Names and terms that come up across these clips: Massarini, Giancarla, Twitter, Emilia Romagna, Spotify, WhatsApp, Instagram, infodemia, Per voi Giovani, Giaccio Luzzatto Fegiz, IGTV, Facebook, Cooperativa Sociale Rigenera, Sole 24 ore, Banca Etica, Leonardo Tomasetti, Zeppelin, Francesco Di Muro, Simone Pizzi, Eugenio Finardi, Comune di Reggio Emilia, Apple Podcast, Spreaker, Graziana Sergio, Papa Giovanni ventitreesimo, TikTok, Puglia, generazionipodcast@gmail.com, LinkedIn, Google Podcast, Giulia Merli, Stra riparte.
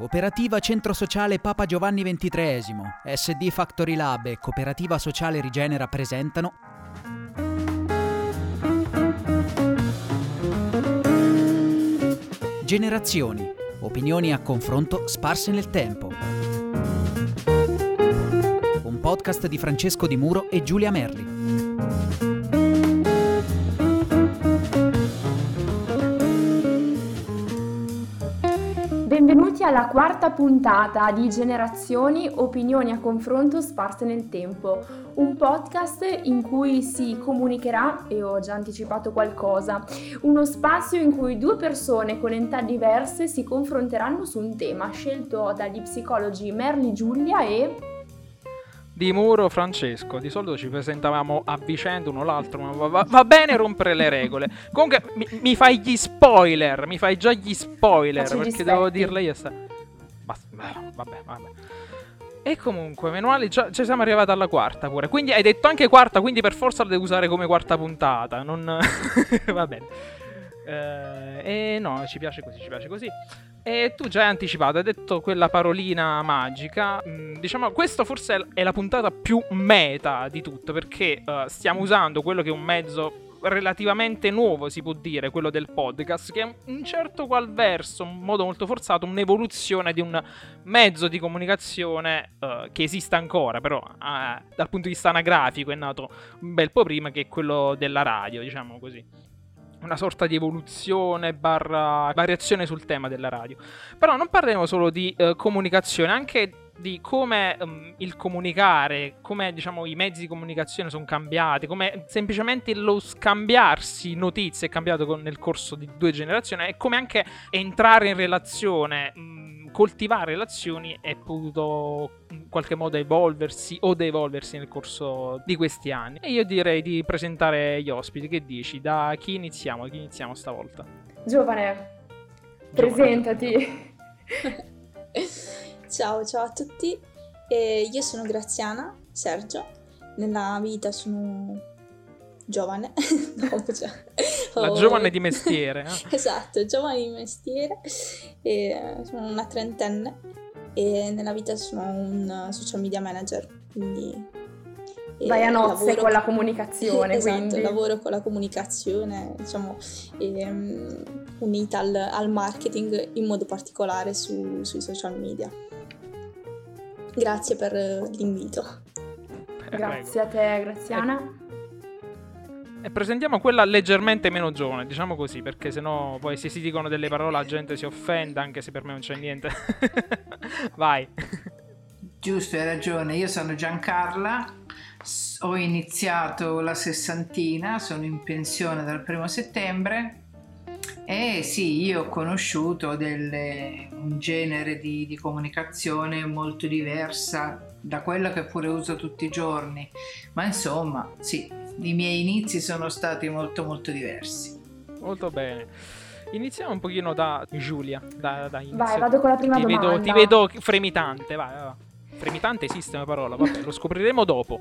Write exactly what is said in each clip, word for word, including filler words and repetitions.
Cooperativa Centro Sociale Papa Giovanni ventitreesimo, S D Factory Lab e Cooperativa Sociale Rigenera presentano Generazioni, opinioni a confronto sparse nel tempo. Un podcast di Francesco Di Muro e Giulia Merli. Benvenuti alla quarta puntata di Generazioni, opinioni a confronto sparse nel tempo, un podcast in cui si comunicherà, e ho già anticipato qualcosa, uno spazio in cui due persone con età diverse si confronteranno su un tema scelto dagli psicologi Merli Giulia e Di Muro Francesco. Di solito ci presentavamo a vicenda uno l'altro, ma va, va bene rompere le regole. Comunque mi, mi fai gli spoiler, mi fai già gli spoiler, faccio perché gli devo dirle io sta... Basta, vabbè, vabbè. E comunque, meno male, già ci siamo arrivati alla quarta pure. Quindi hai detto anche quarta, quindi per forza la devo usare come quarta puntata. Non va bene. Eh, e no, ci piace così, ci piace così. E tu già hai anticipato, hai detto quella parolina magica. Diciamo, questa forse è la puntata più meta di tutto, perché uh, stiamo usando quello che è un mezzo relativamente nuovo, si può dire, quello del podcast, che è un certo qual verso, in modo molto forzato, un'evoluzione di un mezzo di comunicazione uh, che esiste ancora, però uh, dal punto di vista anagrafico è nato un bel po' prima, che è quello della radio, diciamo così. Una sorta di evoluzione barra variazione sul tema della radio. Però non parleremo solo di eh, comunicazione, anche di come um, il comunicare, come diciamo i mezzi di comunicazione sono cambiati, come semplicemente lo scambiarsi notizie è cambiato con, nel corso di due generazioni, e come anche entrare in relazione, mh, coltivare relazioni è potuto in qualche modo evolversi o devolversi nel corso di questi anni. E io direi di presentare gli ospiti. Che dici? Da chi iniziamo? Chi iniziamo stavolta? Giovane, Giovane. presentati. Ciao, ciao a tutti, eh, io sono Graziana Sergio, nella vita sono giovane, no, cioè, la oh, giovane di mestiere. Eh? Esatto, giovane di mestiere, eh, sono una trentenne e nella vita sono un social media manager, quindi eh, vai a nozze con la comunicazione. Esatto, quindi lavoro con la comunicazione, diciamo, eh, unita al, al marketing in modo particolare su, sui social media. Grazie per l'invito. Eh, grazie prego. A te, Graziana. E, e presentiamo quella leggermente meno giovane, diciamo così, perché sennò poi se si dicono delle parole la gente si offenda, anche se per me non c'è niente. Vai. Giusto, hai ragione. Io sono Giancarla, ho iniziato la sessantina, sono in pensione dal primo settembre. Eh sì, io ho conosciuto delle, un genere di, di comunicazione molto diversa da quella che pure uso tutti i giorni, ma insomma, sì, i miei inizi sono stati molto molto diversi. Molto bene. Iniziamo un pochino da Giulia, da, da inizio. Vai, vado con la prima ti domanda. Vedo, ti vedo fremitante, vai, vai. Fremitante esiste una parola, vabbè, lo scopriremo dopo.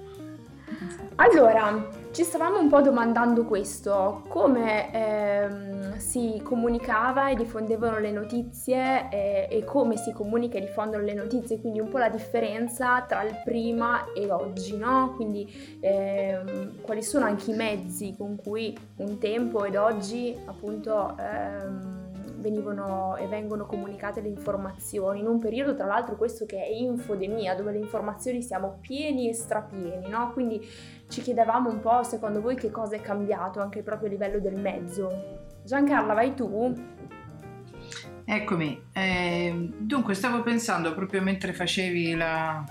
Allora, ci stavamo un po' domandando questo, come ehm, si comunicava e diffondevano le notizie eh, e come si comunica e diffondono le notizie, quindi un po' la differenza tra il prima e oggi, no? Quindi ehm, quali sono anche i mezzi con cui un tempo ed oggi appunto ehm, venivano e vengono comunicate le informazioni, in un periodo tra l'altro questo che è infodemia, dove le informazioni siamo pieni e strapieni, no? Quindi ci chiedevamo un po', secondo voi, che cosa è cambiato anche proprio a livello del mezzo. Giancarla, vai tu. Eccomi. Eh, dunque, stavo pensando proprio mentre facevi la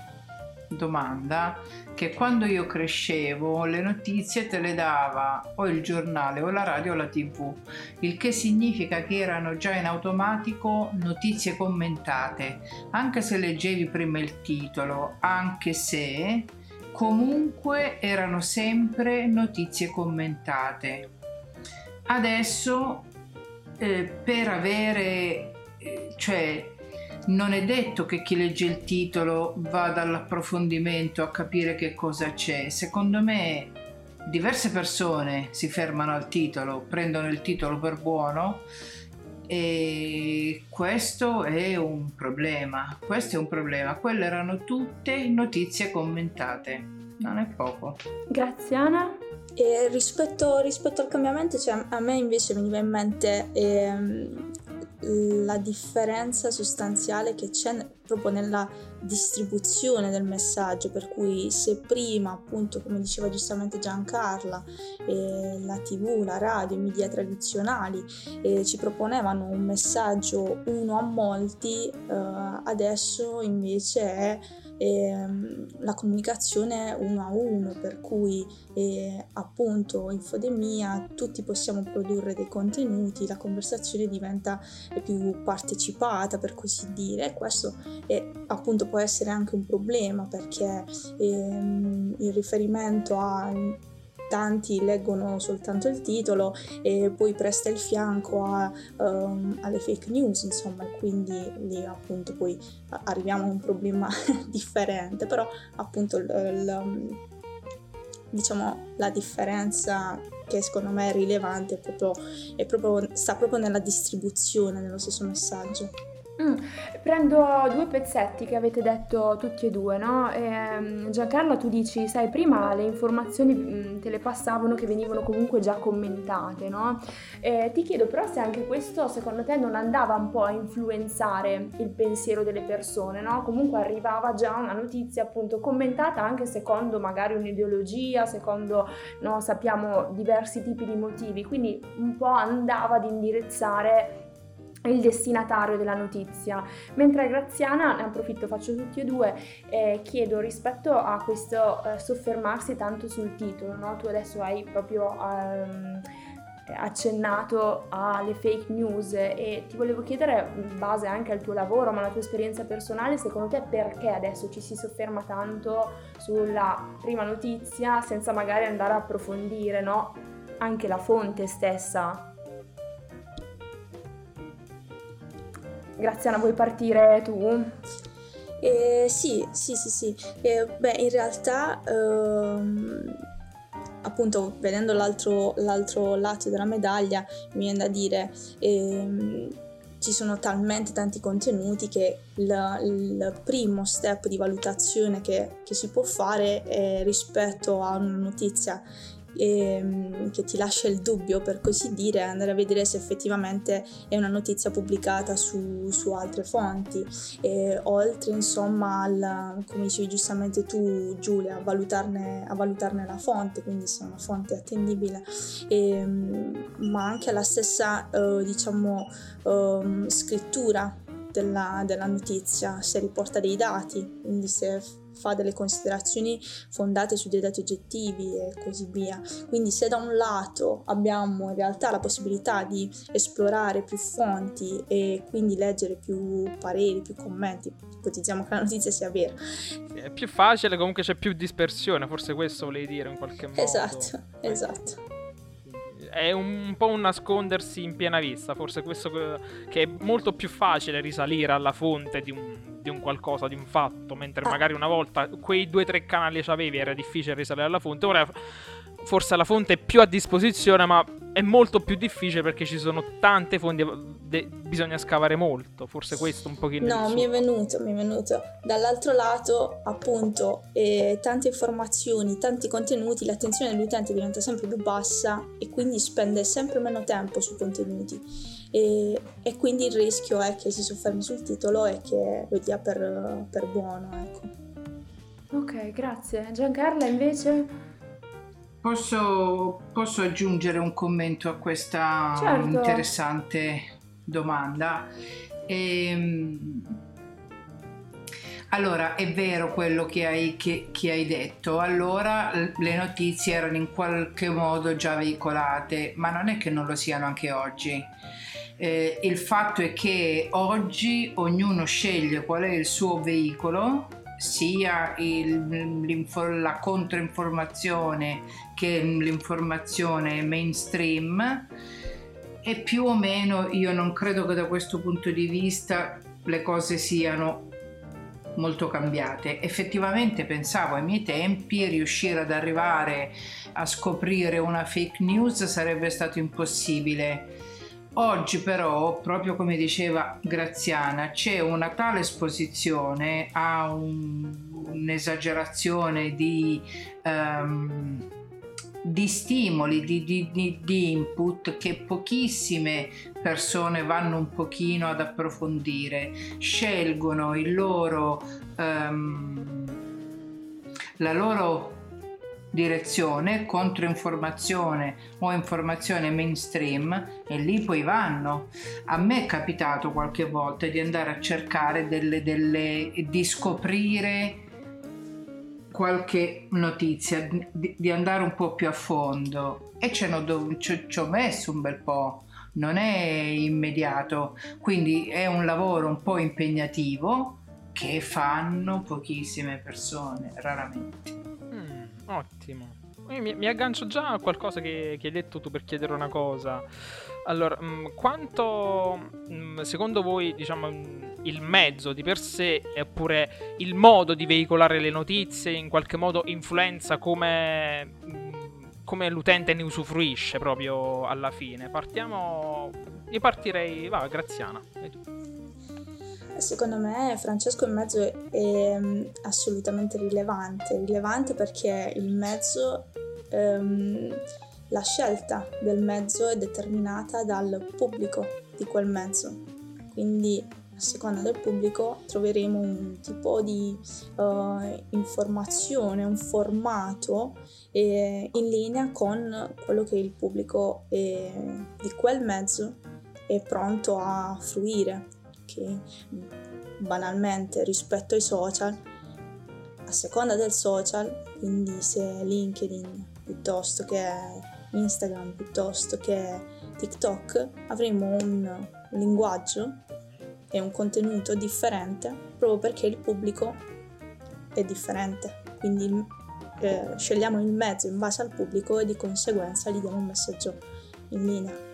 domanda che quando io crescevo le notizie te le dava o il giornale o la radio o la tv, il che significa che erano già in automatico notizie commentate, anche se leggevi prima il titolo, anche se... comunque erano sempre notizie commentate. Adesso eh, per avere, eh, cioè non è detto che chi legge il titolo vada all'approfondimento a capire che cosa c'è. Secondo me diverse persone si fermano al titolo, prendono il titolo per buono E questo è un problema, questo è un problema. Quelle erano tutte notizie commentate, non è poco. Graziana? E rispetto, rispetto al cambiamento, cioè, a me invece veniva in mente ehm, la differenza sostanziale che c'è proprio nella distribuzione del messaggio, per cui se prima, appunto, come diceva giustamente Giancarla, eh, la tivù, la radio, i media tradizionali eh, ci proponevano un messaggio uno a molti, eh, adesso invece è eh, la comunicazione uno a uno, per cui eh, appunto infodemia, tutti possiamo produrre dei contenuti, la conversazione diventa più partecipata, per così dire, e questo è appunto può essere anche un problema, perché ehm, il riferimento a tanti leggono soltanto il titolo e poi presta il fianco a, um, alle fake news, insomma, e quindi lì appunto poi arriviamo a un problema differente, però appunto l- l- diciamo la differenza che secondo me è rilevante è proprio, è proprio, sta proprio nella distribuzione dello stesso messaggio. Mm, prendo due pezzetti che avete detto tutti e due, no? E, Giancarla, tu dici, sai, prima le informazioni mh, te le passavano che venivano comunque già commentate, no? E ti chiedo però se anche questo secondo te non andava un po' a influenzare il pensiero delle persone, no? Comunque arrivava già una notizia appunto commentata anche secondo magari un'ideologia, secondo, no, sappiamo, diversi tipi di motivi, quindi un po' andava ad indirizzare il destinatario della notizia. Mentre Graziana, ne approfitto, faccio tutti e due, eh, chiedo rispetto a questo eh, soffermarsi tanto sul titolo, no? Tu adesso hai proprio ehm, accennato alle fake news e ti volevo chiedere, in base anche al tuo lavoro ma alla tua esperienza personale, secondo te perché adesso ci si sofferma tanto sulla prima notizia senza magari andare a approfondire, no, anche la fonte stessa? Graziana, vuoi partire tu? Eh, sì, sì, sì, sì. Eh, beh, in realtà, ehm, appunto, vedendo l'altro, l'altro lato della medaglia, mi viene da dire ehm, ci sono talmente tanti contenuti che il, il primo step di valutazione che, che si può fare è rispetto a una notizia E, che ti lascia il dubbio, per così dire, andare a vedere se effettivamente è una notizia pubblicata su, su altre fonti, e, oltre insomma al, come dicevi giustamente tu Giulia, a valutarne, a valutarne la fonte, quindi se è una fonte attendibile, e, ma anche alla stessa eh, diciamo eh, scrittura della, della notizia, se riporta dei dati, quindi se fa delle considerazioni fondate su dei dati oggettivi e così via. Quindi se da un lato abbiamo in realtà la possibilità di esplorare più fonti e quindi leggere più pareri, più commenti, ipotizziamo che la notizia sia vera. È più facile, comunque c'è più dispersione, forse questo volevi dire in qualche modo. Esatto, esatto. È un po' un nascondersi in piena vista, forse questo, che è molto più facile risalire alla fonte di un, di un qualcosa, di un fatto, mentre ah. magari una volta quei due o tre canali che avevi era difficile risalire alla fonte, ora forse la fonte è più a disposizione, ma è molto più difficile perché ci sono tante fonti, de- bisogna scavare molto, forse questo un pochino. No, mi è venuto, mi è venuto. Dall'altro lato, appunto, eh, tante informazioni, tanti contenuti, l'attenzione dell'utente diventa sempre più bassa e quindi spende sempre meno tempo sui contenuti. E, e quindi il rischio è che si soffermi sul titolo e che lo dia per, per buono, ecco. Ok, grazie. Giancarla invece? Posso, posso aggiungere un commento a questa certo. interessante domanda? Ehm... Allora, è vero quello che hai, che, che hai detto, allora le notizie erano in qualche modo già veicolate, ma non è che non lo siano anche oggi. Eh, il fatto è che oggi ognuno sceglie qual è il suo veicolo, sia il, la controinformazione che l'informazione mainstream, e più o meno io non credo che da questo punto di vista le cose siano molto cambiate. Effettivamente pensavo ai miei tempi, riuscire ad arrivare a scoprire una fake news sarebbe stato impossibile. Oggi però, proprio come diceva Graziana, c'è una tale esposizione a un, un'esagerazione di, um, di stimoli, di, di, di, di input, che pochissime persone vanno un pochino ad approfondire, scelgono il loro, um, la loro direzione, controinformazione o informazione mainstream, e lì poi vanno. A me è capitato qualche volta di andare a cercare delle, delle di scoprire qualche notizia, di, di andare un po' più a fondo, e ce n'ho dov- ci, ci ho messo un bel po', non è immediato, quindi è un lavoro un po' impegnativo che fanno pochissime persone, raramente. Ottimo, mi, mi aggancio già a qualcosa che, che hai detto tu per chiedere una cosa. Allora, mh, quanto mh, secondo voi, diciamo, mh, il mezzo di per sé, oppure il modo di veicolare le notizie, in qualche modo influenza come, mh, come l'utente ne usufruisce proprio alla fine? Partiamo, io partirei, va Graziana, e tu? Secondo me, Francesco, il mezzo è, è assolutamente rilevante, rilevante perché il mezzo, ehm, la scelta del mezzo è determinata dal pubblico di quel mezzo, quindi a seconda del pubblico troveremo un tipo di eh, informazione, un formato eh, in linea con quello che il pubblico è, di quel mezzo è pronto a fruire. Che banalmente rispetto ai social, a seconda del social, quindi se LinkedIn piuttosto che Instagram piuttosto che TikTok, avremo un linguaggio e un contenuto differente proprio perché il pubblico è differente, quindi eh, scegliamo il mezzo in base al pubblico e di conseguenza gli diamo un messaggio in linea.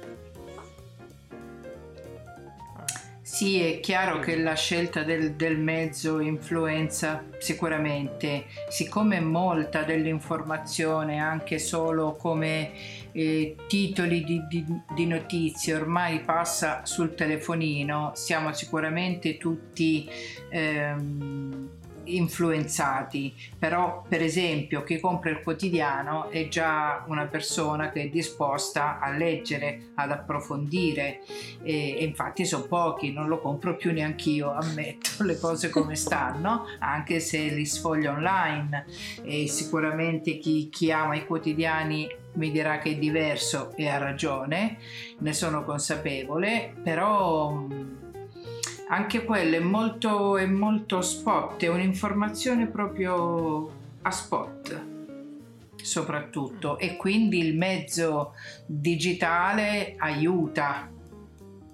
Sì, è chiaro che la scelta del, del mezzo influenza sicuramente, siccome molta dell'informazione, anche solo come eh, titoli di, di, di notizie, ormai passa sul telefonino, siamo sicuramente tutti ehm, influenzati. Però, per esempio, chi compra il quotidiano è già una persona che è disposta a leggere, ad approfondire, e, e infatti sono pochi, non lo compro più neanch'io, ammetto le cose come stanno, anche se li sfoglio online, e sicuramente chi, chi ama i quotidiani mi dirà che è diverso, e ha ragione, ne sono consapevole, però anche quello è molto, è molto spot, è un'informazione proprio a spot soprattutto, e quindi il mezzo digitale aiuta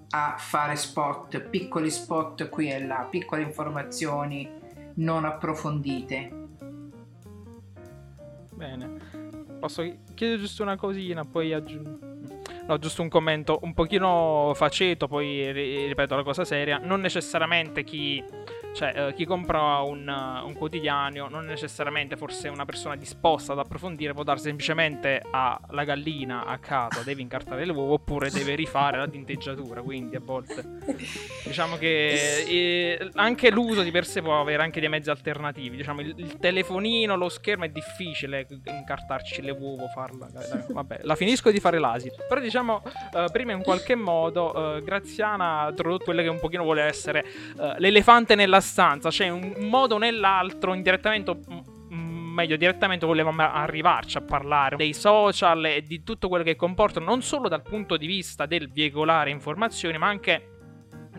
a fare spot, piccoli spot qui e là, piccole informazioni non approfondite. Bene, posso chiedere giusto una cosina, poi aggiungere? No, giusto un commento un pochino faceto, poi ripeto la cosa seria. Non necessariamente chi, cioè, eh, chi compra un, un quotidiano, non necessariamente forse una persona disposta ad approfondire, può dare semplicemente alla gallina a casa, devi incartare l'uovo oppure deve rifare la tinteggiatura, quindi a volte diciamo che eh, anche l'uso di per sé può avere anche dei mezzi alternativi, diciamo il, il telefonino, lo schermo, è difficile incartarci le uova, farla, vabbè, la finisco di fare l'asino, però diciamo eh, prima in qualche modo eh, Graziana ha introdotto quella che un pochino vuole essere eh, l'elefante nella stanza, cioè un modo o nell'altro, indirettamente, meglio direttamente, volevamo arrivarci a parlare dei social e di tutto quello che comportano, non solo dal punto di vista del veicolare informazioni, ma anche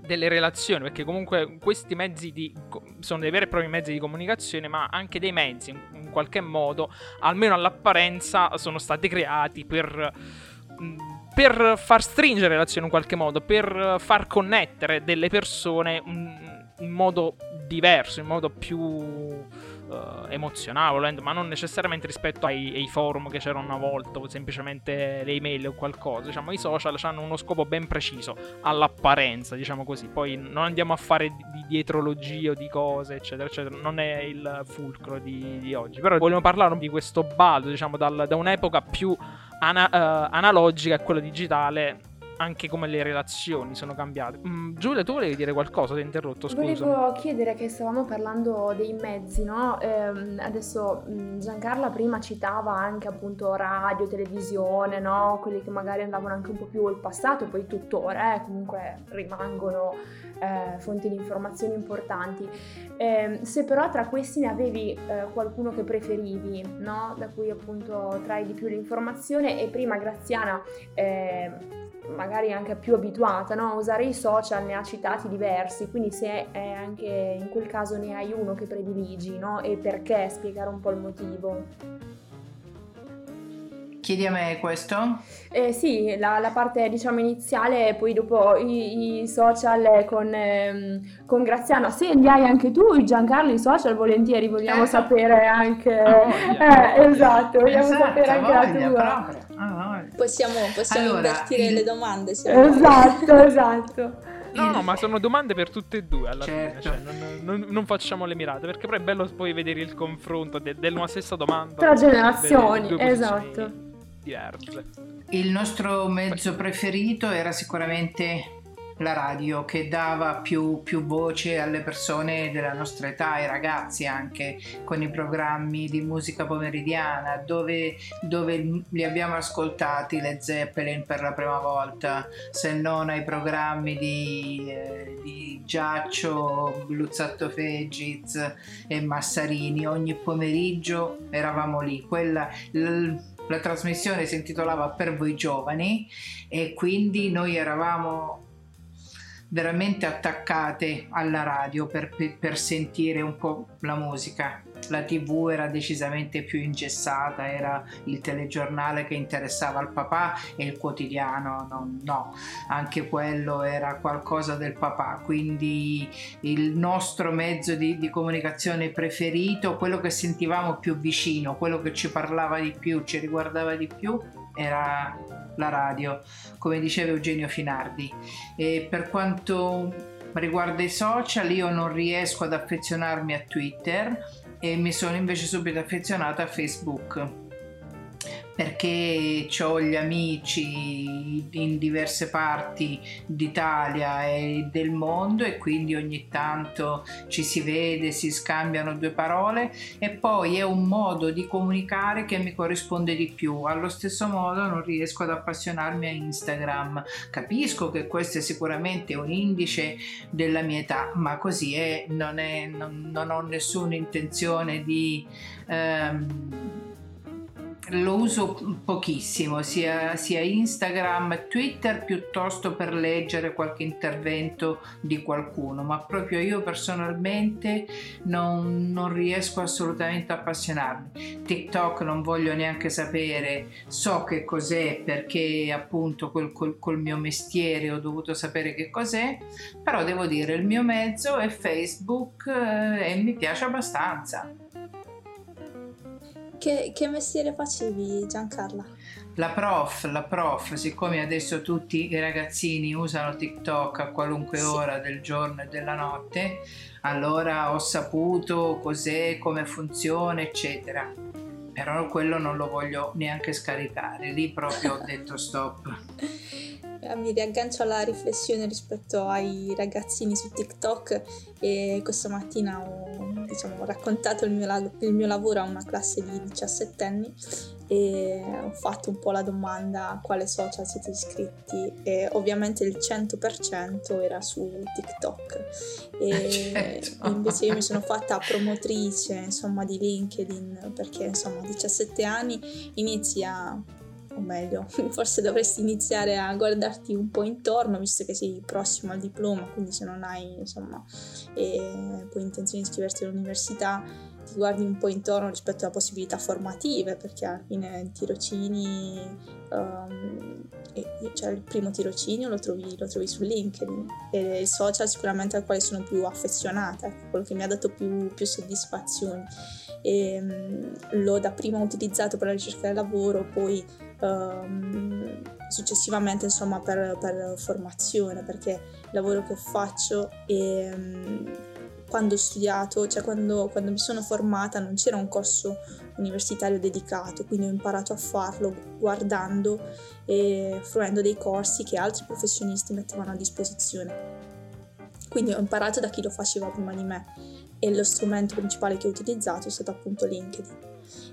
delle relazioni, perché comunque questi mezzi di, sono dei veri e propri mezzi di comunicazione, ma anche dei mezzi in qualche modo, almeno all'apparenza, sono stati creati per per far stringere relazioni in qualche modo, per far connettere delle persone in modo diverso, in modo più uh, emozionale, volendo, ma non necessariamente rispetto ai, ai forum che c'erano una volta, o semplicemente le email o qualcosa. Diciamo, i social hanno uno scopo ben preciso, all'apparenza, diciamo così. Poi non andiamo a fare di dietrologie o di cose, eccetera, eccetera. Non è il fulcro di, di oggi. Però vogliamo parlare di questo balzo, diciamo, dal, da un'epoca più ana- uh, analogica a quella digitale, anche come le relazioni sono cambiate. Mm, Giulia, tu volevi dire qualcosa? Ti ho interrotto, scusa. Volevo chiedere, che stavamo parlando dei mezzi, no? Eh, adesso Giancarla prima citava anche appunto radio, televisione, no? Quelli che magari andavano anche un po' più al passato, poi tuttora, eh, comunque rimangono eh, fonti di informazioni importanti. Eh, se però tra questi ne avevi eh, qualcuno che preferivi, no? Da cui appunto trai di più l'informazione, e prima Graziana, eh, magari anche più abituata, no? A usare i social, ne ha citati diversi, quindi se eh, anche in quel caso ne hai uno che prediligi, no? E perché, spiegare un po' il motivo. Chiedi a me questo? Eh, sì, la, la parte diciamo iniziale, e poi dopo i, i social con, ehm, con Graziana. Se li hai anche tu, Giancarlo, i social, volentieri, vogliamo eh. sapere anche... Oh, eh, eh, esatto, vogliamo esatto, sapere anche voglia, la tua. Oh, possiamo possiamo allora, invertire il... le domande. Se esatto, esatto. No, no, ma sono domande per tutte e due alla certo. fine, cioè, non, non, non facciamo le mirate, perché poi è bello poi vedere il confronto de, de una stessa domanda tra generazioni, esatto. Diverse. Il nostro mezzo preferito era sicuramente la radio, che dava più, più voce alle persone della nostra età, ai ragazzi, anche con i programmi di musica pomeridiana, dove, dove li abbiamo ascoltati, le Zeppelin per la prima volta, se non ai programmi di, eh, di Giaccio Luzzatto Fegiz e Massarini. Ogni pomeriggio eravamo lì. Quella l- La trasmissione si intitolava Per voi Giovani, e quindi noi eravamo veramente attaccate alla radio per, per, per sentire un po' la musica. La tivù era decisamente più ingessata, era il telegiornale che interessava al papà, e il quotidiano no, no. Anche quello era qualcosa del papà, quindi il nostro mezzo di, di comunicazione preferito, quello che sentivamo più vicino, quello che ci parlava di più, ci riguardava di più, era la radio, come diceva Eugenio Finardi. E per quanto riguarda i social, io non riesco ad affezionarmi a Twitter, e mi sono invece subito affezionata a Facebook, perché ho gli amici in diverse parti d'Italia e del mondo, e quindi ogni tanto ci si vede, si scambiano due parole, e poi è un modo di comunicare che mi corrisponde di più. Allo stesso modo non riesco ad appassionarmi a Instagram. Capisco che questo è sicuramente un indice della mia età, ma così è, non, è, non, non ho nessuna intenzione di... Ehm, lo uso pochissimo, sia, sia Instagram, Twitter, piuttosto per leggere qualche intervento di qualcuno, ma proprio io personalmente non, non riesco assolutamente a appassionarmi. TikTok non voglio neanche sapere, so che cos'è perché appunto col, col, col mio mestiere ho dovuto sapere che cos'è, però devo dire il mio mezzo è Facebook, eh, e mi piace abbastanza. Che, che mestiere facevi, Giancarla? La prof, la prof, siccome adesso tutti i ragazzini usano TikTok a qualunque sì. ora del giorno e della notte, allora ho saputo cos'è, come funziona, eccetera. Però quello non lo voglio neanche scaricare, lì proprio ho detto stop. Mi riaggancio alla riflessione rispetto ai ragazzini su TikTok, e questa mattina ho, diciamo, ho raccontato il mio, il mio lavoro a una classe di diciassettenni, e ho fatto un po' la domanda a quale social siete iscritti, e ovviamente il cento per cento era su TikTok, e certo. invece io mi sono fatta promotrice, insomma, di LinkedIn, perché insomma a diciassette anni inizia... o meglio, forse dovresti iniziare a guardarti un po' intorno, visto che sei prossimo al diploma, quindi se non hai, insomma, eh, poi intenzione di iscriverti all'università, ti guardi un po' intorno rispetto alle possibilità formative, perché alla fine tirocini, um, e, cioè il primo tirocinio lo trovi, lo trovi su LinkedIn, e il social sicuramente al quale sono più affezionata, quello che mi ha dato più, più soddisfazioni. E, um, l'ho dapprima utilizzato per la ricerca del lavoro, poi um, successivamente insomma per, per formazione, perché il lavoro che faccio è... Um, quando ho studiato, cioè quando, quando mi sono formata non c'era un corso universitario dedicato, quindi ho imparato a farlo guardando e fruendo dei corsi che altri professionisti mettevano a disposizione. Quindi ho imparato da chi lo faceva prima di me e lo strumento principale che ho utilizzato è stato appunto LinkedIn.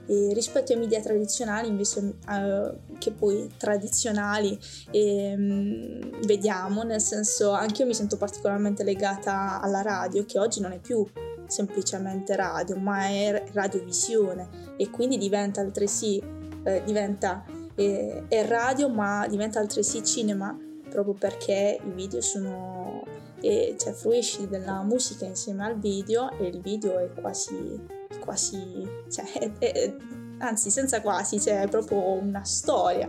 E rispetto ai media tradizionali invece uh, che poi tradizionali eh, vediamo, nel senso anche io mi sento particolarmente legata alla radio, che oggi non è più semplicemente radio ma è radiovisione, e quindi diventa altresì eh, diventa eh, è radio ma diventa altresì cinema, proprio perché i video sono eh, cioè fruisci della musica insieme al video, e il video è quasi quasi, cioè, è, è, anzi senza quasi, cioè, è proprio una storia,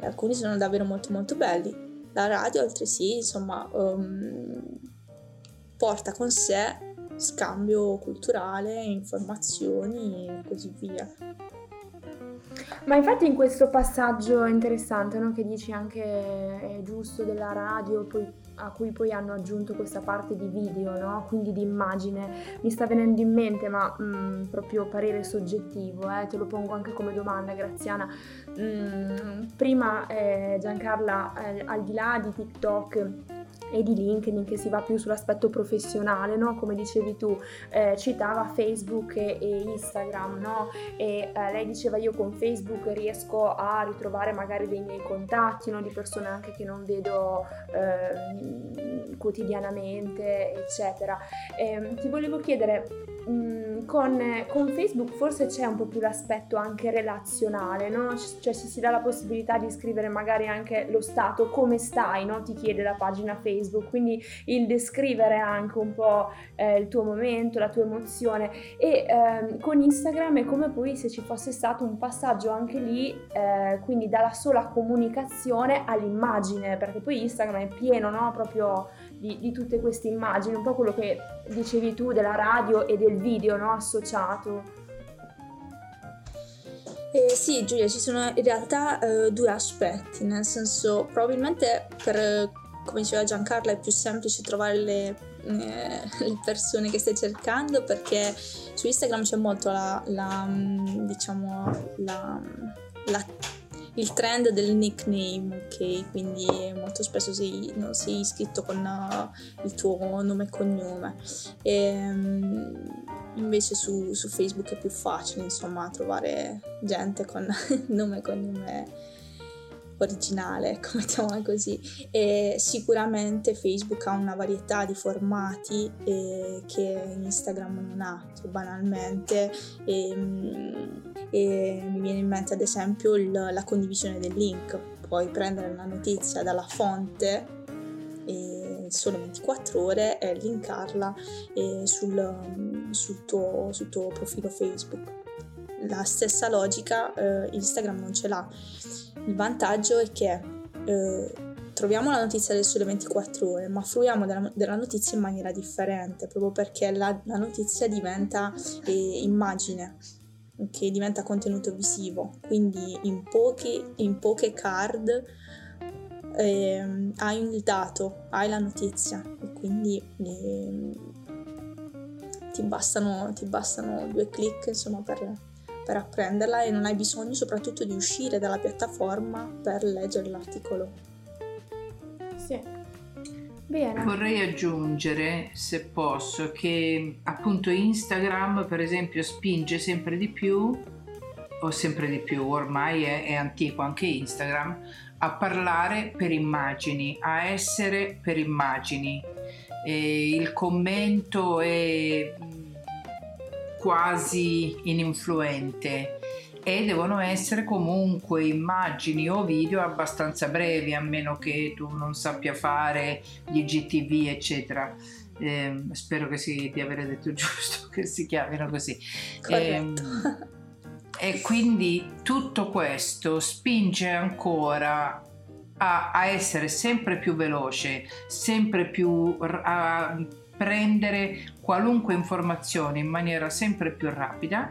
e alcuni sono davvero molto molto belli. La radio altresì, insomma, um, porta con sé scambio culturale, informazioni e così via. Ma infatti in questo passaggio interessante, no, che dici anche è giusto della radio, poi, a cui poi hanno aggiunto questa parte di video, no? Quindi di immagine, mi sta venendo in mente, ma mh, proprio parere soggettivo, eh, te lo pongo anche come domanda, Graziana. Mh, prima eh, Giancarla, eh, al di là di TikTok e di LinkedIn, che si va più sull'aspetto professionale, no? Come dicevi tu, eh, citava Facebook e, e Instagram, no? E eh, lei diceva io con Facebook riesco a ritrovare magari dei miei contatti, no? Di persone anche che non vedo eh, quotidianamente, eccetera. E ti volevo chiedere, mh, con, con Facebook forse c'è un po' più l'aspetto anche relazionale, no? C- cioè ci si dà la possibilità di scrivere magari anche lo stato, come stai, no? Ti chiede la pagina Facebook. Quindi il descrivere anche un po' eh, il tuo momento, la tua emozione, e ehm, con Instagram è come poi se ci fosse stato un passaggio anche lì, eh, quindi dalla sola comunicazione all'immagine, perché poi Instagram è pieno, no? Proprio di, di tutte queste immagini, un po' quello che dicevi tu della radio e del video, no? Associato. Eh sì, Giulia, ci sono in realtà eh, due aspetti, nel senso probabilmente per... come diceva Giancarla, è più semplice trovare le, eh, le persone che stai cercando, perché su Instagram c'è molto la, la diciamo la, la, il trend del nickname, ok? Quindi molto spesso sei, no, sei iscritto con uh, il tuo nome e cognome. E, invece su, su Facebook è più facile, insomma, trovare gente con nome e cognome originale, come chiamano così, e sicuramente Facebook ha una varietà di formati eh, che Instagram non ha, cioè banalmente e, e mi viene in mente ad esempio il, la condivisione del link. Puoi prendere una notizia dalla fonte e Sole ventiquattro ore e linkarla e sul, sul, tuo, sul tuo profilo Facebook. La stessa logica eh, Instagram non ce l'ha. Il vantaggio è che eh, troviamo la notizia del Sole ventiquattro ore, ma fruiamo della, della notizia in maniera differente, proprio perché la, la notizia diventa eh, immagine, che diventa contenuto visivo. Quindi in, pochi, in poche card eh, hai il dato, hai la notizia, e quindi eh, ti, bastano, ti bastano due click, insomma, per... per apprenderla, e non hai bisogno soprattutto di uscire dalla piattaforma per leggere l'articolo. Sì. Bene. Vorrei aggiungere, se posso, che appunto Instagram per esempio spinge sempre di più, o sempre di più, ormai è, è antico anche Instagram, a parlare per immagini, a essere per immagini. E il commento è quasi ininfluente e devono essere comunque immagini o video abbastanza brevi, a meno che tu non sappia fare gli I G T V eccetera. Eh, spero che si, di avere detto giusto, che si chiamino così. Eh, e quindi tutto questo spinge ancora a, a essere sempre più veloce, sempre più a, prendere qualunque informazione in maniera sempre più rapida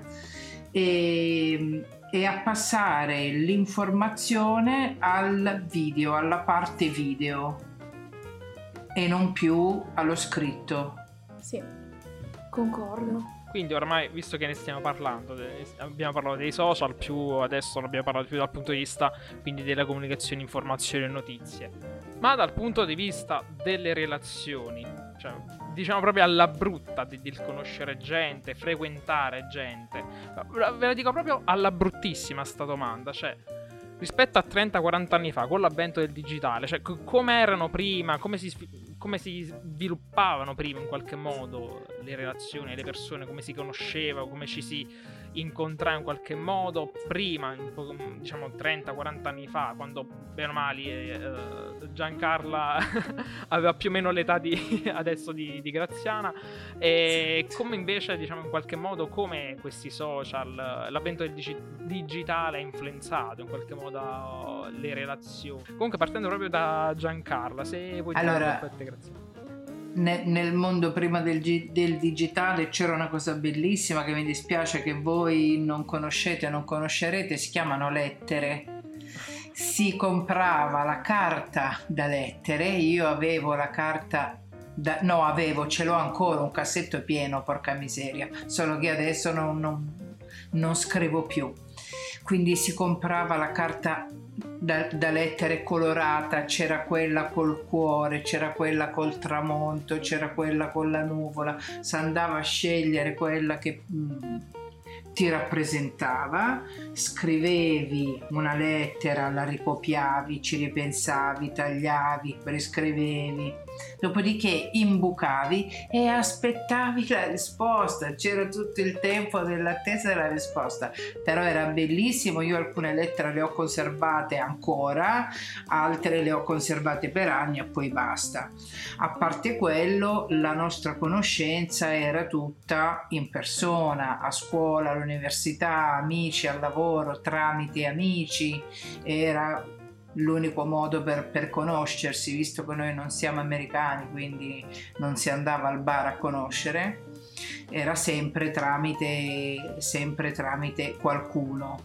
e, e a passare l'informazione al video, alla parte video e non più allo scritto. Sì, concordo. Quindi ormai, visto che ne stiamo parlando, abbiamo parlato dei social, più adesso non abbiamo parlato più dal punto di vista quindi della comunicazione, informazione e notizie, ma dal punto di vista delle relazioni, cioè diciamo proprio alla brutta di, di conoscere gente, frequentare gente. Ve la dico proprio alla bruttissima sta domanda, cioè rispetto a trenta quaranta anni fa, con l'avvento del digitale, cioè come erano prima, come si, come si sviluppavano prima in qualche modo le relazioni, le persone, come si conosceva, come ci si incontrava in qualche modo prima, diciamo trenta quaranta anni fa, quando bene o male eh, Giancarla aveva più o meno l'età di adesso di, di Graziana, e come invece diciamo in qualche modo come questi social, l'avvento del digi- digitale ha influenzato in qualche modo le relazioni. Comunque partendo proprio da Giancarla, se vuoi allora te, Graziana. Nel mondo prima del, del digitale c'era una cosa bellissima che mi dispiace che voi non conoscete, non conoscerete, si chiamano lettere. Si comprava la carta da lettere, io avevo la carta da, no avevo, ce l'ho ancora, un cassetto pieno, porca miseria, solo che adesso non, non, non scrivo più. Quindi si comprava la carta Da, da lettere colorata, c'era quella col cuore, c'era quella col tramonto, c'era quella con la nuvola, si andava a scegliere quella che mh, ti rappresentava, scrivevi una lettera, la ricopiavi, ci ripensavi, tagliavi, prescrivevi, dopodiché imbucavi e aspettavi la risposta, c'era tutto il tempo dell'attesa della risposta, però era bellissimo. Io alcune lettere le ho conservate ancora, altre le ho conservate per anni e poi basta. A parte quello, la nostra conoscenza era tutta in persona, a scuola, all'università, amici, al lavoro, tramite amici, era l'unico modo per, per conoscersi, visto che noi non siamo americani, quindi non si andava al bar a conoscere, era sempre tramite, sempre tramite qualcuno,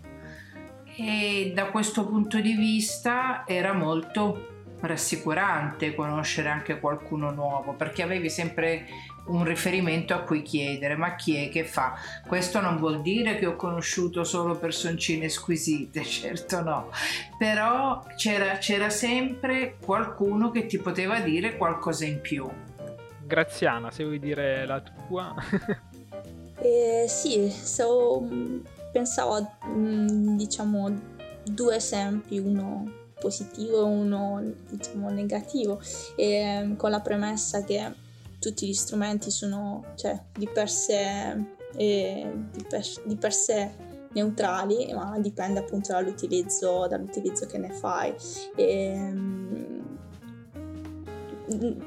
e da questo punto di vista era molto rassicurante conoscere anche qualcuno nuovo, perché avevi sempre un riferimento a cui chiedere: ma chi è che fa? Questo non vuol dire che ho conosciuto solo personcine squisite, certo no, però c'era, c'era sempre qualcuno che ti poteva dire qualcosa in più. Graziana, se vuoi dire la tua. eh, sì, so, pensavo diciamo due esempi, uno positivo e uno diciamo negativo, e con la premessa che tutti gli strumenti sono, cioè, di per sé eh, di, per, di per sé neutrali, ma dipende appunto dall'utilizzo, dall'utilizzo che ne fai. E,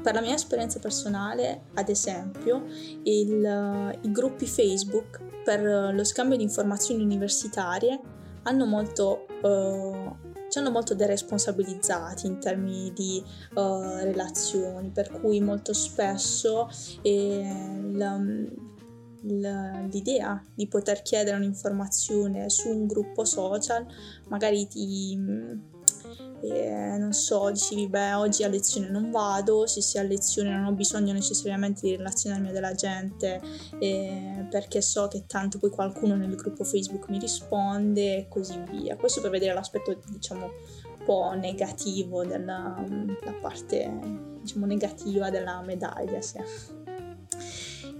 per la mia esperienza personale, ad esempio, il, i gruppi Facebook per lo scambio di informazioni universitarie hanno molto eh, ci hanno molto deresponsabilizzati in termini di uh, relazioni, per cui molto spesso eh, la, la, l'idea di poter chiedere un'informazione su un gruppo social, magari ti, eh, non so, dicevi beh oggi a lezione non vado, se si a lezione non ho bisogno necessariamente di relazionarmi a della gente eh, perché so che tanto poi qualcuno nel gruppo Facebook mi risponde e così via. Questo per vedere l'aspetto diciamo un po' negativo della, la parte diciamo negativa della medaglia, sì.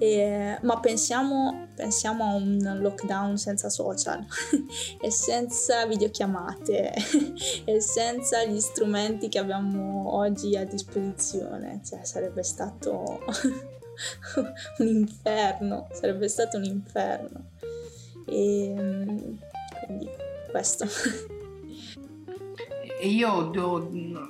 Eh, ma pensiamo, pensiamo a un lockdown senza social e senza videochiamate e senza gli strumenti che abbiamo oggi a disposizione, cioè sarebbe stato un inferno, sarebbe stato un inferno, e quindi questo. Io ho,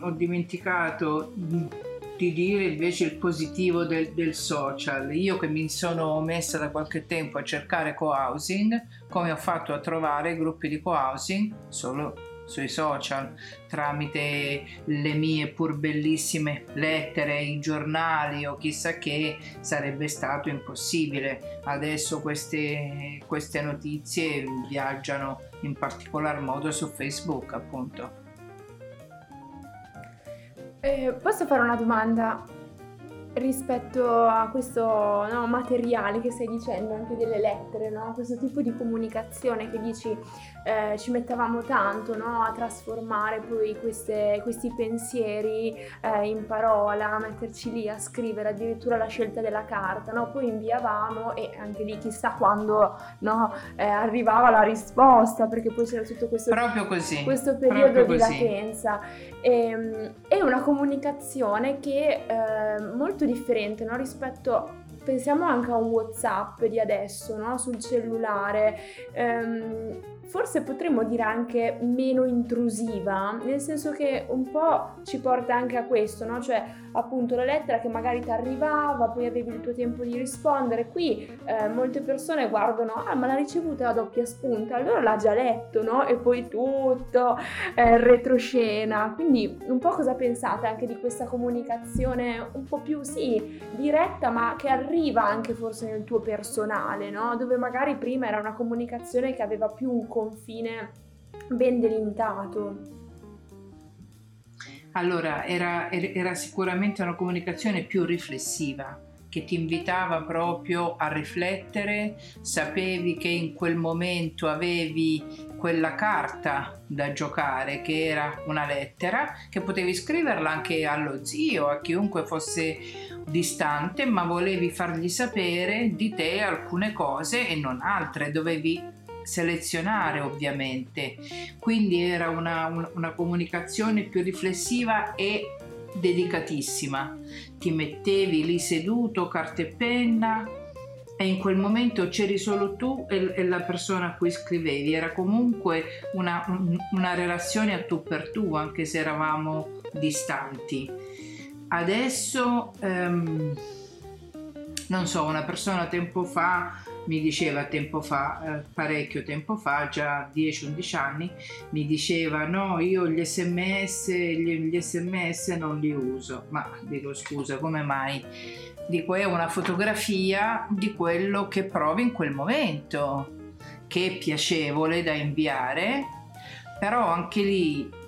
ho dimenticato di dire invece il positivo del, del social. Io che mi sono messa da qualche tempo a cercare co-housing, come ho fatto a trovare gruppi di co-housing solo sui social, tramite le mie pur bellissime lettere, i giornali o chissà che, sarebbe stato impossibile. Adesso queste, queste notizie viaggiano in particolar modo su Facebook, appunto. Eh, posso fare una domanda? rispetto a questo, no, materiale che stai dicendo, anche delle lettere, no? Questo tipo di comunicazione che dici, eh, ci mettevamo tanto, no, a trasformare poi queste, questi pensieri eh, in parola, a metterci lì a scrivere, addirittura la scelta della carta, no? Poi inviavamo e anche lì chissà quando, no, eh, arrivava la risposta, perché poi c'era tutto questo, proprio così, questo periodo proprio di così. latenza. E, è una comunicazione che eh, molto differente, no? Rispetto, pensiamo anche a un WhatsApp di adesso, no? Sul cellulare, ehm, forse potremmo dire anche meno intrusiva, nel senso che un po' ci porta anche a questo, no? Cioè appunto la lettera che magari ti arrivava, poi avevi il tuo tempo di rispondere. Qui eh, molte persone guardano, ah, ma l'ha ricevuta la doppia spunta, allora l'ha già letto, no? E poi tutto eh, retroscena. Quindi un po' cosa pensate anche di questa comunicazione un po' più, sì, diretta, ma che arriva anche forse nel tuo personale, no? Dove magari prima era una comunicazione che aveva più un confine ben delimitato. Allora, era, era sicuramente una comunicazione più riflessiva, che ti invitava proprio a riflettere, sapevi che in quel momento avevi quella carta da giocare, che era una lettera, che potevi scriverla anche allo zio, a chiunque fosse distante, ma volevi fargli sapere di te alcune cose e non altre, dovevi selezionare ovviamente. Quindi era una, una, una comunicazione più riflessiva e delicatissima. Ti mettevi lì seduto, carta e penna, e in quel momento c'eri solo tu e, e la persona a cui scrivevi. Era comunque una, un, una relazione a tu per tu, anche se eravamo distanti. Adesso ehm, non so, una persona tempo fa mi diceva tempo fa, eh, parecchio tempo fa, già dieci undici anni, mi diceva no, io gli sms, gli, gli sms non li uso. Ma dico, scusa, come mai? Dico, è una fotografia di quello che provi in quel momento, che è piacevole da inviare, però anche lì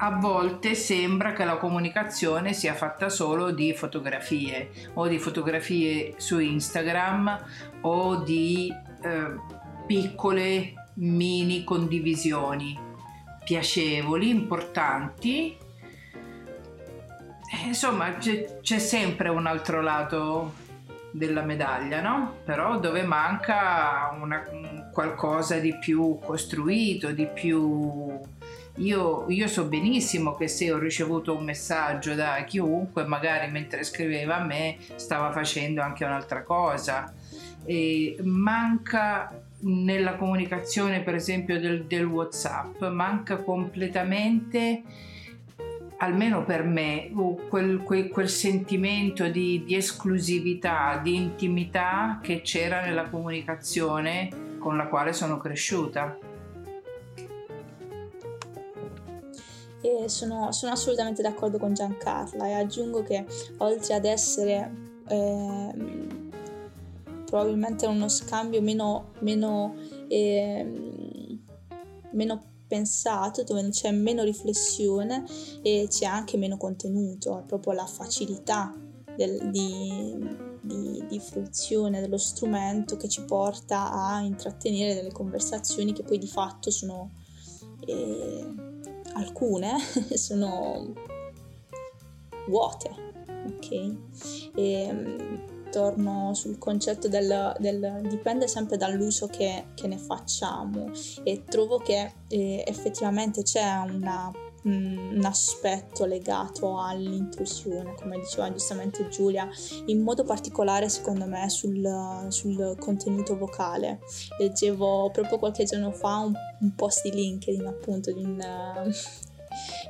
a volte sembra che la comunicazione sia fatta solo di fotografie, o di fotografie su Instagram, o di eh, piccole mini condivisioni piacevoli, importanti. Insomma, c'è, c'è sempre un altro lato della medaglia, no? Però dove manca una, qualcosa di più costruito, di più... Io, io so benissimo che se ho ricevuto un messaggio da chiunque, magari mentre scriveva a me stava facendo anche un'altra cosa. E manca nella comunicazione, per esempio, del, del WhatsApp, manca completamente, almeno per me, quel, quel, quel sentimento di, di esclusività, di intimità che c'era nella comunicazione con la quale sono cresciuta. E sono, sono assolutamente d'accordo con Giancarla, e aggiungo che oltre ad essere eh, probabilmente uno scambio meno meno, eh, meno pensato, dove c'è meno riflessione e c'è anche meno contenuto, è proprio la facilità del, di Di, di fruizione dello strumento che ci porta a intrattenere delle conversazioni che poi di fatto sono eh, alcune sono vuote, ok? E, torno sul concetto del, del dipende sempre dall'uso che, che ne facciamo, e trovo che eh, effettivamente c'è una un aspetto legato all'intrusione, come diceva giustamente Giulia, in modo particolare secondo me sul, sul contenuto vocale. Leggevo proprio qualche giorno fa un, un post di LinkedIn, appunto, di un, uh,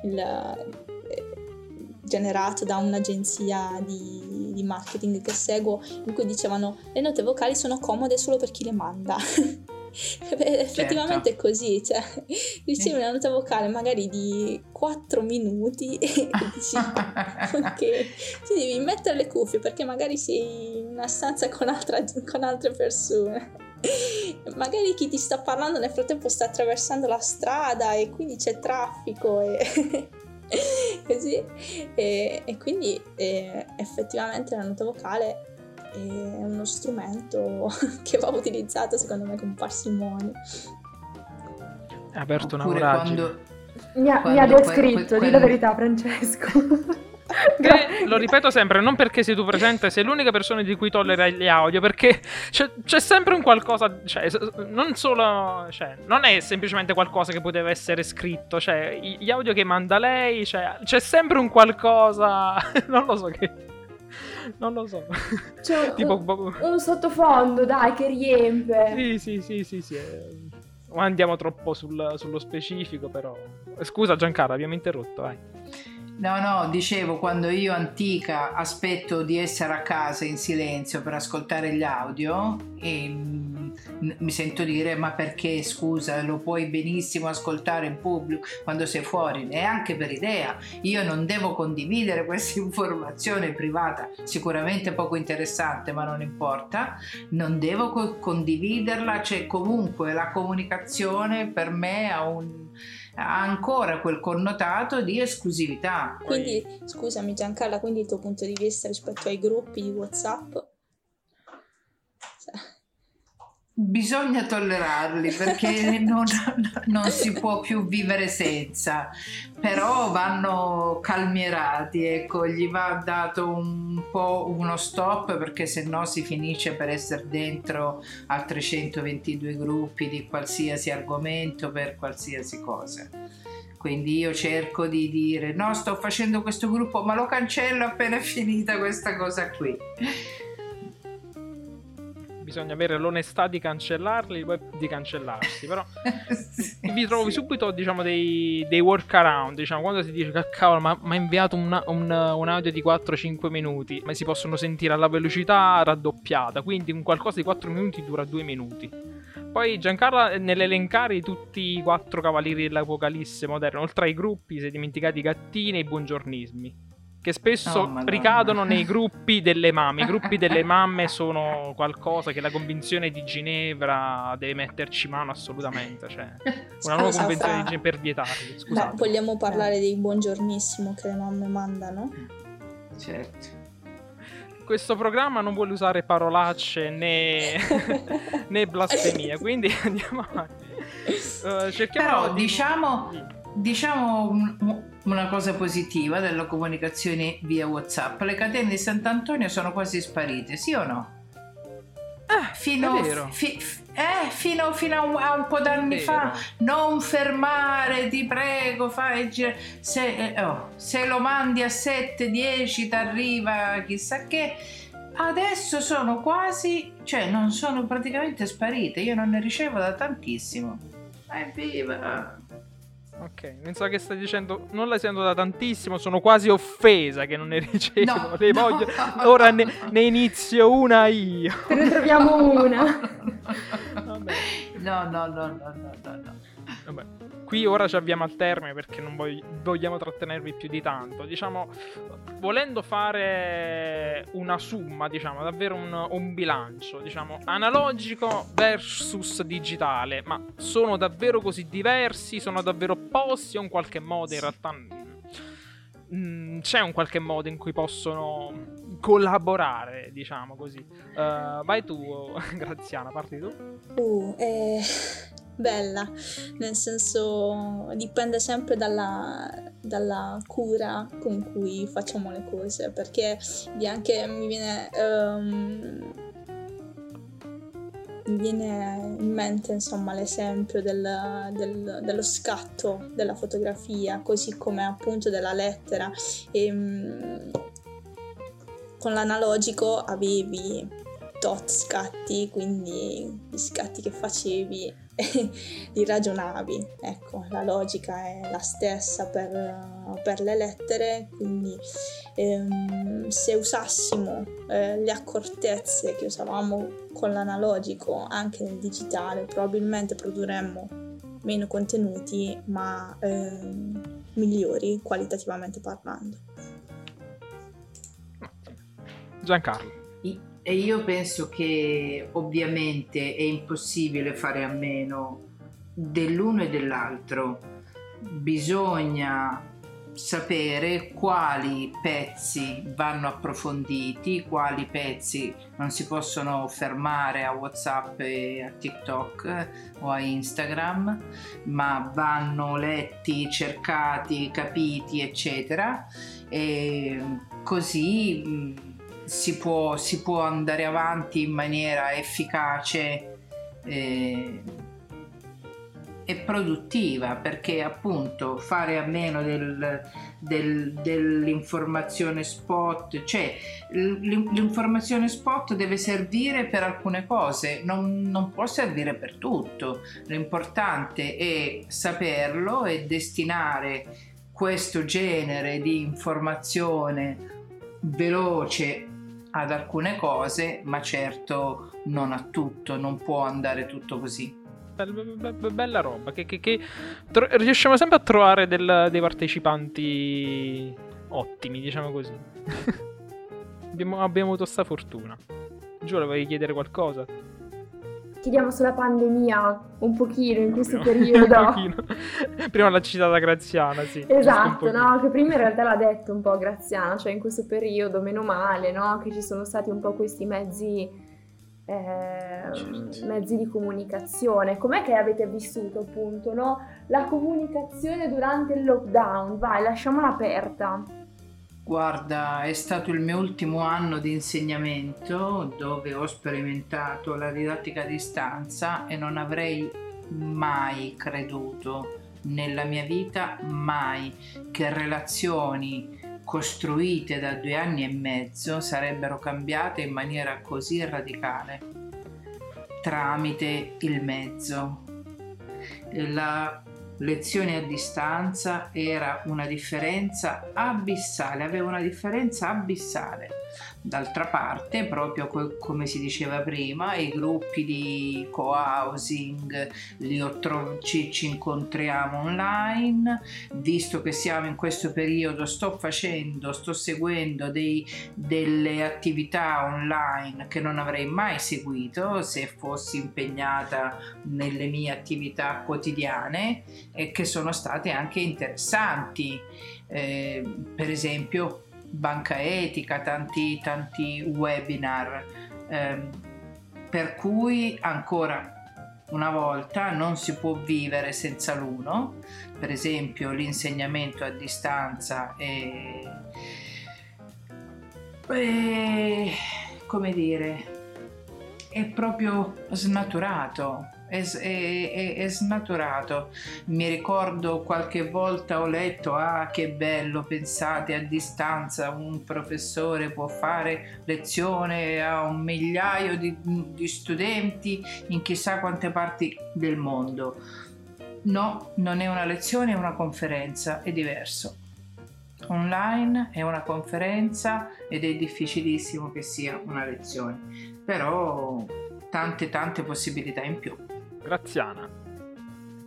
il, eh, generato da un'agenzia di, di marketing che seguo, in cui dicevano le note vocali sono comode solo per chi le manda. Beh, effettivamente certo. È così, cioè, ricevi una nota vocale magari di quattro minuti e dici ok, ti devi mettere le cuffie perché magari sei in una stanza con, altra, con altre persone, magari chi ti sta parlando nel frattempo sta attraversando la strada e quindi c'è traffico e così, e, e quindi eh, effettivamente la nota vocale è uno strumento che va utilizzato secondo me con parsimonia. Ha aperto una voragine. Mi ha, mi ha descritto, di la verità, Francesco. Eh, lo ripeto sempre, non perché sei tu presente, sei l'unica persona di cui tollera gli audio, perché c'è, c'è sempre un qualcosa, cioè, non solo, cioè, non è semplicemente qualcosa che poteva essere scritto, cioè, gli audio che manda lei, cioè, c'è sempre un qualcosa, non lo so che, non lo so, c'è tipo, un, un sottofondo, dai, che riempie. Sì, sì, sì, sì, sì. Andiamo troppo sul, sullo specifico, però. Scusa Giancarla, abbiamo interrotto, vai. No, no, dicevo, quando io antica aspetto di essere a casa in silenzio per ascoltare gli audio e mm, mi sento dire ma perché, scusa, lo puoi benissimo ascoltare in pubblico quando sei fuori, neanche per idea, io non devo condividere questa informazione privata, sicuramente poco interessante ma non importa, non devo co- condividerla, cioè comunque la comunicazione per me ha un... ha ancora quel connotato di esclusività. Quindi, scusami Giancarla, quindi il tuo punto di vista rispetto ai gruppi di WhatsApp? Bisogna tollerarli perché non, non si può più vivere senza, però vanno calmierati, ecco, gli va dato un po' uno stop perché sennò si finisce per essere dentro a trecentoventidue gruppi di qualsiasi argomento per qualsiasi cosa. Quindi io cerco di dire no, sto facendo questo gruppo ma lo cancello appena è finita questa cosa qui. Bisogna avere l'onestà di cancellarli, di cancellarsi, però sì, vi trovi sì. Subito, diciamo, dei, dei workaround, diciamo, quando si dice cavolo, ma ha inviato una, un, un audio di quattro cinque minuti, ma si possono sentire alla velocità raddoppiata, quindi un qualcosa di quattro minuti dura due minuti. Poi Giancarla, nell'elencare tutti i quattro cavalieri dell'apocalisse moderno, oltre ai gruppi, si è dimenticati i gattini e i buongiornismi, che spesso oh, ricadono nei gruppi delle mamme. I gruppi delle mamme sono qualcosa che la Convenzione di Ginevra deve metterci mano assolutamente, cioè una nuova Scusa, convenzione fra... di Ginevra per vietarli. Scusate. Beh, vogliamo parlare eh. dei buongiornissimo che le mamme mandano? Certo. Questo programma non vuole usare parolacce né, né blasfemia, quindi andiamo avanti. Uh, cerchiamo Però di... diciamo sì. diciamo un, un... una cosa positiva della comunicazione via WhatsApp, le catene di Sant'Antonio sono quasi sparite, sì o no? Ah, fino, è vero. Fi, eh, fino, fino a, un, a un po' d'anni fa, non fermare, ti prego, fai gir- se, eh, oh, se lo mandi a sette dieci ti arriva chissà che, adesso sono quasi, cioè non sono praticamente sparite, io non ne ricevo da tantissimo. Evviva! Ok, non so che stai dicendo, non la sento da tantissimo, sono quasi offesa che non ne ricevo, no, le voglio, no, ora ne, ne inizio una io. Te ne troviamo una. Vabbè. No, no, no, no, no, no. Vabbè. Qui ora ci abbiamo al termine perché non voglio, vogliamo trattenervi più di tanto. Diciamo, volendo fare una somma, diciamo, davvero un, un bilancio, diciamo, analogico versus digitale, ma sono davvero così diversi? Sono davvero opposti o in qualche modo in realtà mh, c'è un qualche modo in cui possono collaborare, diciamo così. Uh, vai tu, Graziana, parti tu. Uh, eh... Bella, nel senso dipende sempre dalla, dalla cura con cui facciamo le cose, perché anche mi viene, um, mi viene in mente insomma l'esempio del, del, dello scatto della fotografia, così come appunto della lettera, e, um, con l'analogico avevi tot scatti, quindi gli scatti che facevi li ragionavi, ecco, la logica è la stessa per, per le lettere, quindi ehm, se usassimo eh, le accortezze che usavamo con l'analogico anche nel digitale probabilmente produrremmo meno contenuti ma ehm, migliori qualitativamente parlando. Giancarlo. I- E io penso che ovviamente è impossibile fare a meno dell'uno e dell'altro, bisogna sapere quali pezzi vanno approfonditi, quali pezzi non si possono fermare a WhatsApp e a TikTok o a Instagram, ma vanno letti, cercati, capiti, eccetera. E così si può, si può andare avanti in maniera efficace e, e produttiva, perché appunto fare a meno del, del, dell'informazione spot, cioè l'informazione spot deve servire per alcune cose, non, non può servire per tutto. L'importante è saperlo e destinare questo genere di informazione veloce ad alcune cose, ma certo non a tutto, non può andare tutto così. Bella roba, che, che, che tro- riusciamo sempre a trovare del, dei partecipanti ottimi, diciamo così. abbiamo, abbiamo avuto sta fortuna. Giulia, volevi chiedere qualcosa? Chiediamo sulla pandemia un pochino in questo periodo. Prima l'ha citata Graziana, sì. Esatto, no, che prima in realtà l'ha detto un po' Graziana, cioè in questo periodo meno male, no, che ci sono stati un po' questi mezzi, eh, certo. mezzi di comunicazione. Com'è che avete vissuto appunto, no, la comunicazione durante il lockdown? Vai, lasciamola aperta. Guarda, è stato il mio ultimo anno di insegnamento dove ho sperimentato la didattica a distanza e non avrei mai creduto nella mia vita, mai, che relazioni costruite da due anni e mezzo sarebbero cambiate in maniera così radicale tramite il mezzo. La lezione a distanza era una differenza abissale, aveva una differenza abissale. D'altra parte, proprio co- come si diceva prima, i gruppi di co-housing li ho tro- ci, ci incontriamo online. Visto che siamo in questo periodo, sto facendo, sto seguendo dei, delle attività online che non avrei mai seguito se fossi impegnata nelle mie attività quotidiane, e che sono state anche interessanti, eh, per esempio Banca Etica, tanti tanti webinar, eh, per cui ancora una volta non si può vivere senza l'uno. Per esempio l'insegnamento a distanza è, è come dire, è proprio snaturato. È, è, è snaturato. Mi ricordo qualche volta ho letto: ah, che bello, pensate, a distanza un professore può fare lezione a un migliaio di, di studenti in chissà quante parti del mondo. No, non è una lezione, è una conferenza, è diverso. Online è una conferenza ed è difficilissimo che sia una lezione, però tante tante possibilità in più. Graziana,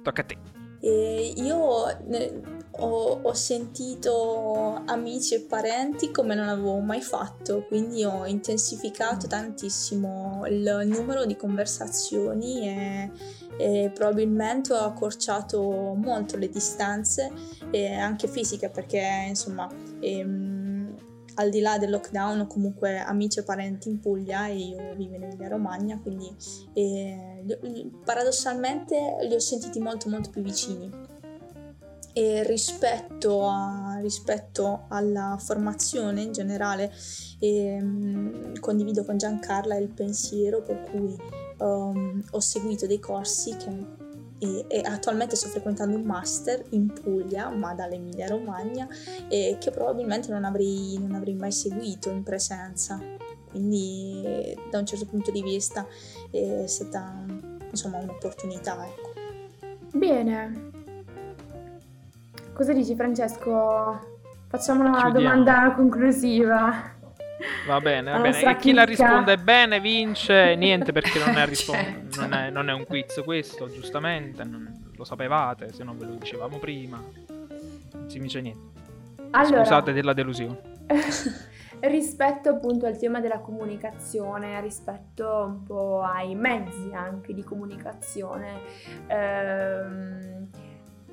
tocca a te. Eh, io ne, ho, ho sentito amici e parenti come non avevo mai fatto, quindi ho intensificato tantissimo il numero di conversazioni e, e probabilmente ho accorciato molto le distanze, eh, anche fisiche, perché insomma ehm, al di là del lockdown, comunque amici e parenti in Puglia, e io vivo in Emilia Romagna, quindi eh, paradossalmente li ho sentiti molto molto più vicini. E rispetto, a, rispetto alla formazione in generale, eh, condivido con Giancarla il pensiero per cui um, ho seguito dei corsi che E, e attualmente sto frequentando un master in Puglia, ma dall'Emilia Romagna, e che probabilmente non avrei, non avrei mai seguito in presenza. Quindi da un certo punto di vista è stata insomma un'opportunità, ecco. Bene. Cosa dici, Francesco? Facciamo una Chiudiamo. domanda conclusiva. Va bene, va bene. E chi la risponde bene vince. Niente, perché non è, rispo- certo. non è, non è un quiz questo, giustamente. Non, lo sapevate, se non ve lo dicevamo prima. Non si dice niente. Allora, scusate della delusione. Rispetto appunto al tema della comunicazione, rispetto un po' ai mezzi anche di comunicazione, ehm,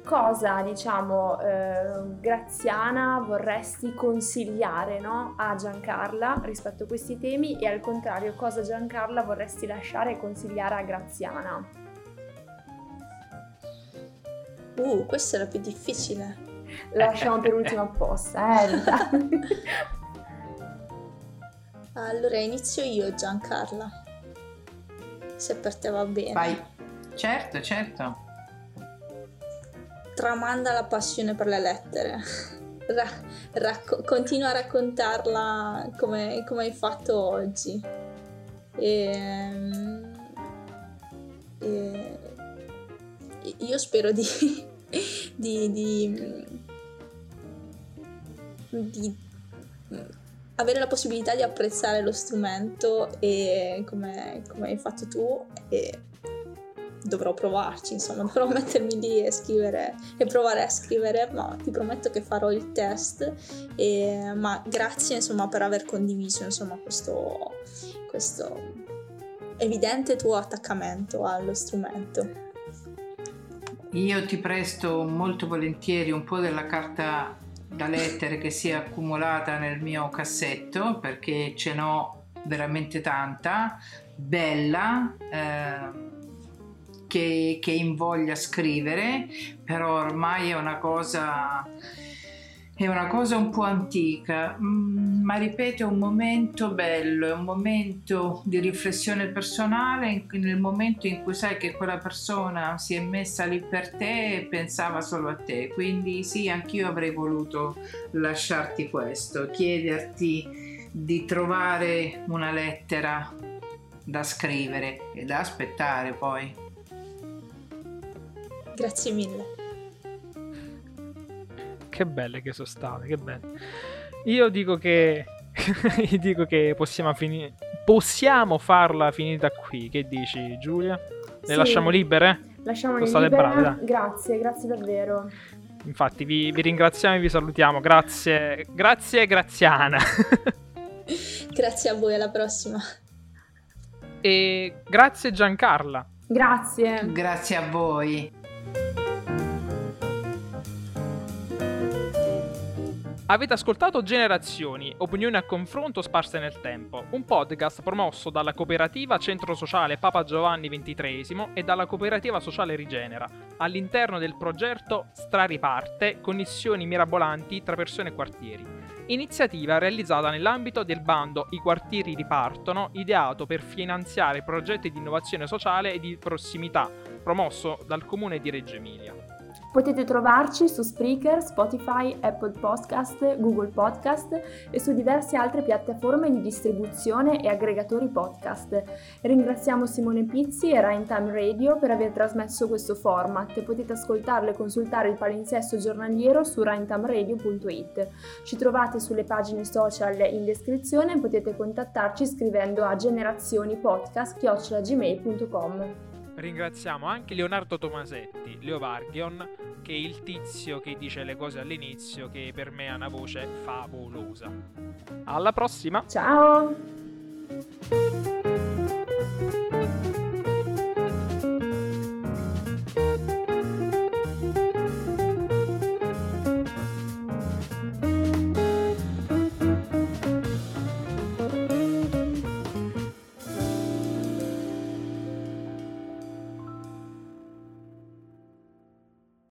cosa, diciamo, eh, Graziana, vorresti consigliare, no, a Giancarla rispetto a questi temi, e al contrario cosa Giancarla vorresti lasciare e consigliare a Graziana? Uh, questa è la più difficile. La lasciamo per ultima apposta, eh? Allora inizio io, Giancarla, se per te va bene. Vai. Certo, certo. Tramanda la passione per le lettere. Ra- racco- continua a raccontarla come, come hai fatto oggi. E, e, io spero di, di, di, di avere la possibilità di apprezzare lo strumento, e come, come hai fatto tu, e dovrò provarci, insomma, dovrò mettermi lì e scrivere e provare a scrivere, ma ti prometto che farò il test. E, ma grazie, insomma, per aver condiviso, insomma, questo, questo evidente tuo attaccamento allo strumento. Io ti presto molto volentieri un po' della carta da lettere che si è accumulata nel mio cassetto, perché ce n'ho veramente tanta, bella, eh, Che, che invoglia scrivere, però ormai è una cosa è una cosa un po' antica, mm, ma ripeto, è un momento bello, è un momento di riflessione personale, in, nel momento in cui sai che quella persona si è messa lì per te e pensava solo a te. Quindi sì, anch'io avrei voluto lasciarti questo, chiederti di trovare una lettera da scrivere e da aspettare poi. Grazie mille. Che belle che sono state, che belle. Io dico che io dico che possiamo finire possiamo farla finita qui. Che dici, Giulia? Le sì. lasciamo libere? Lasciamole libere. State brave, grazie, grazie davvero. Infatti vi, vi ringraziamo e vi salutiamo. Grazie, grazie Graziana. Grazie a voi, alla prossima. E grazie Giancarla. Grazie. Grazie a voi. Avete ascoltato Generazioni, opinioni a confronto sparse nel tempo, un podcast promosso dalla Cooperativa Centro Sociale Papa Giovanni ventitreesimo e dalla Cooperativa Sociale Rigenera, all'interno del progetto Stra riparte, connessioni mirabolanti tra persone e quartieri, iniziativa realizzata nell'ambito del bando I quartieri ripartono, ideato per finanziare progetti di innovazione sociale e di prossimità, promosso dal Comune di Reggio Emilia. Potete trovarci su Spreaker, Spotify, Apple Podcast, Google Podcast e su diverse altre piattaforme di distribuzione e aggregatori podcast. Ringraziamo Simone Pizzi e Rain Time Radio per aver trasmesso questo format. Potete ascoltarlo e consultare il palinsesto giornaliero su rain time radio punto it. Ci trovate sulle pagine social in descrizione e potete contattarci scrivendo a generazioni podcast chiocciola gmail punto com. Ringraziamo anche Leonardo Tomasetti, Leo Varghion, che è il tizio che dice le cose all'inizio, che per me ha una voce favolosa. Alla prossima! Ciao!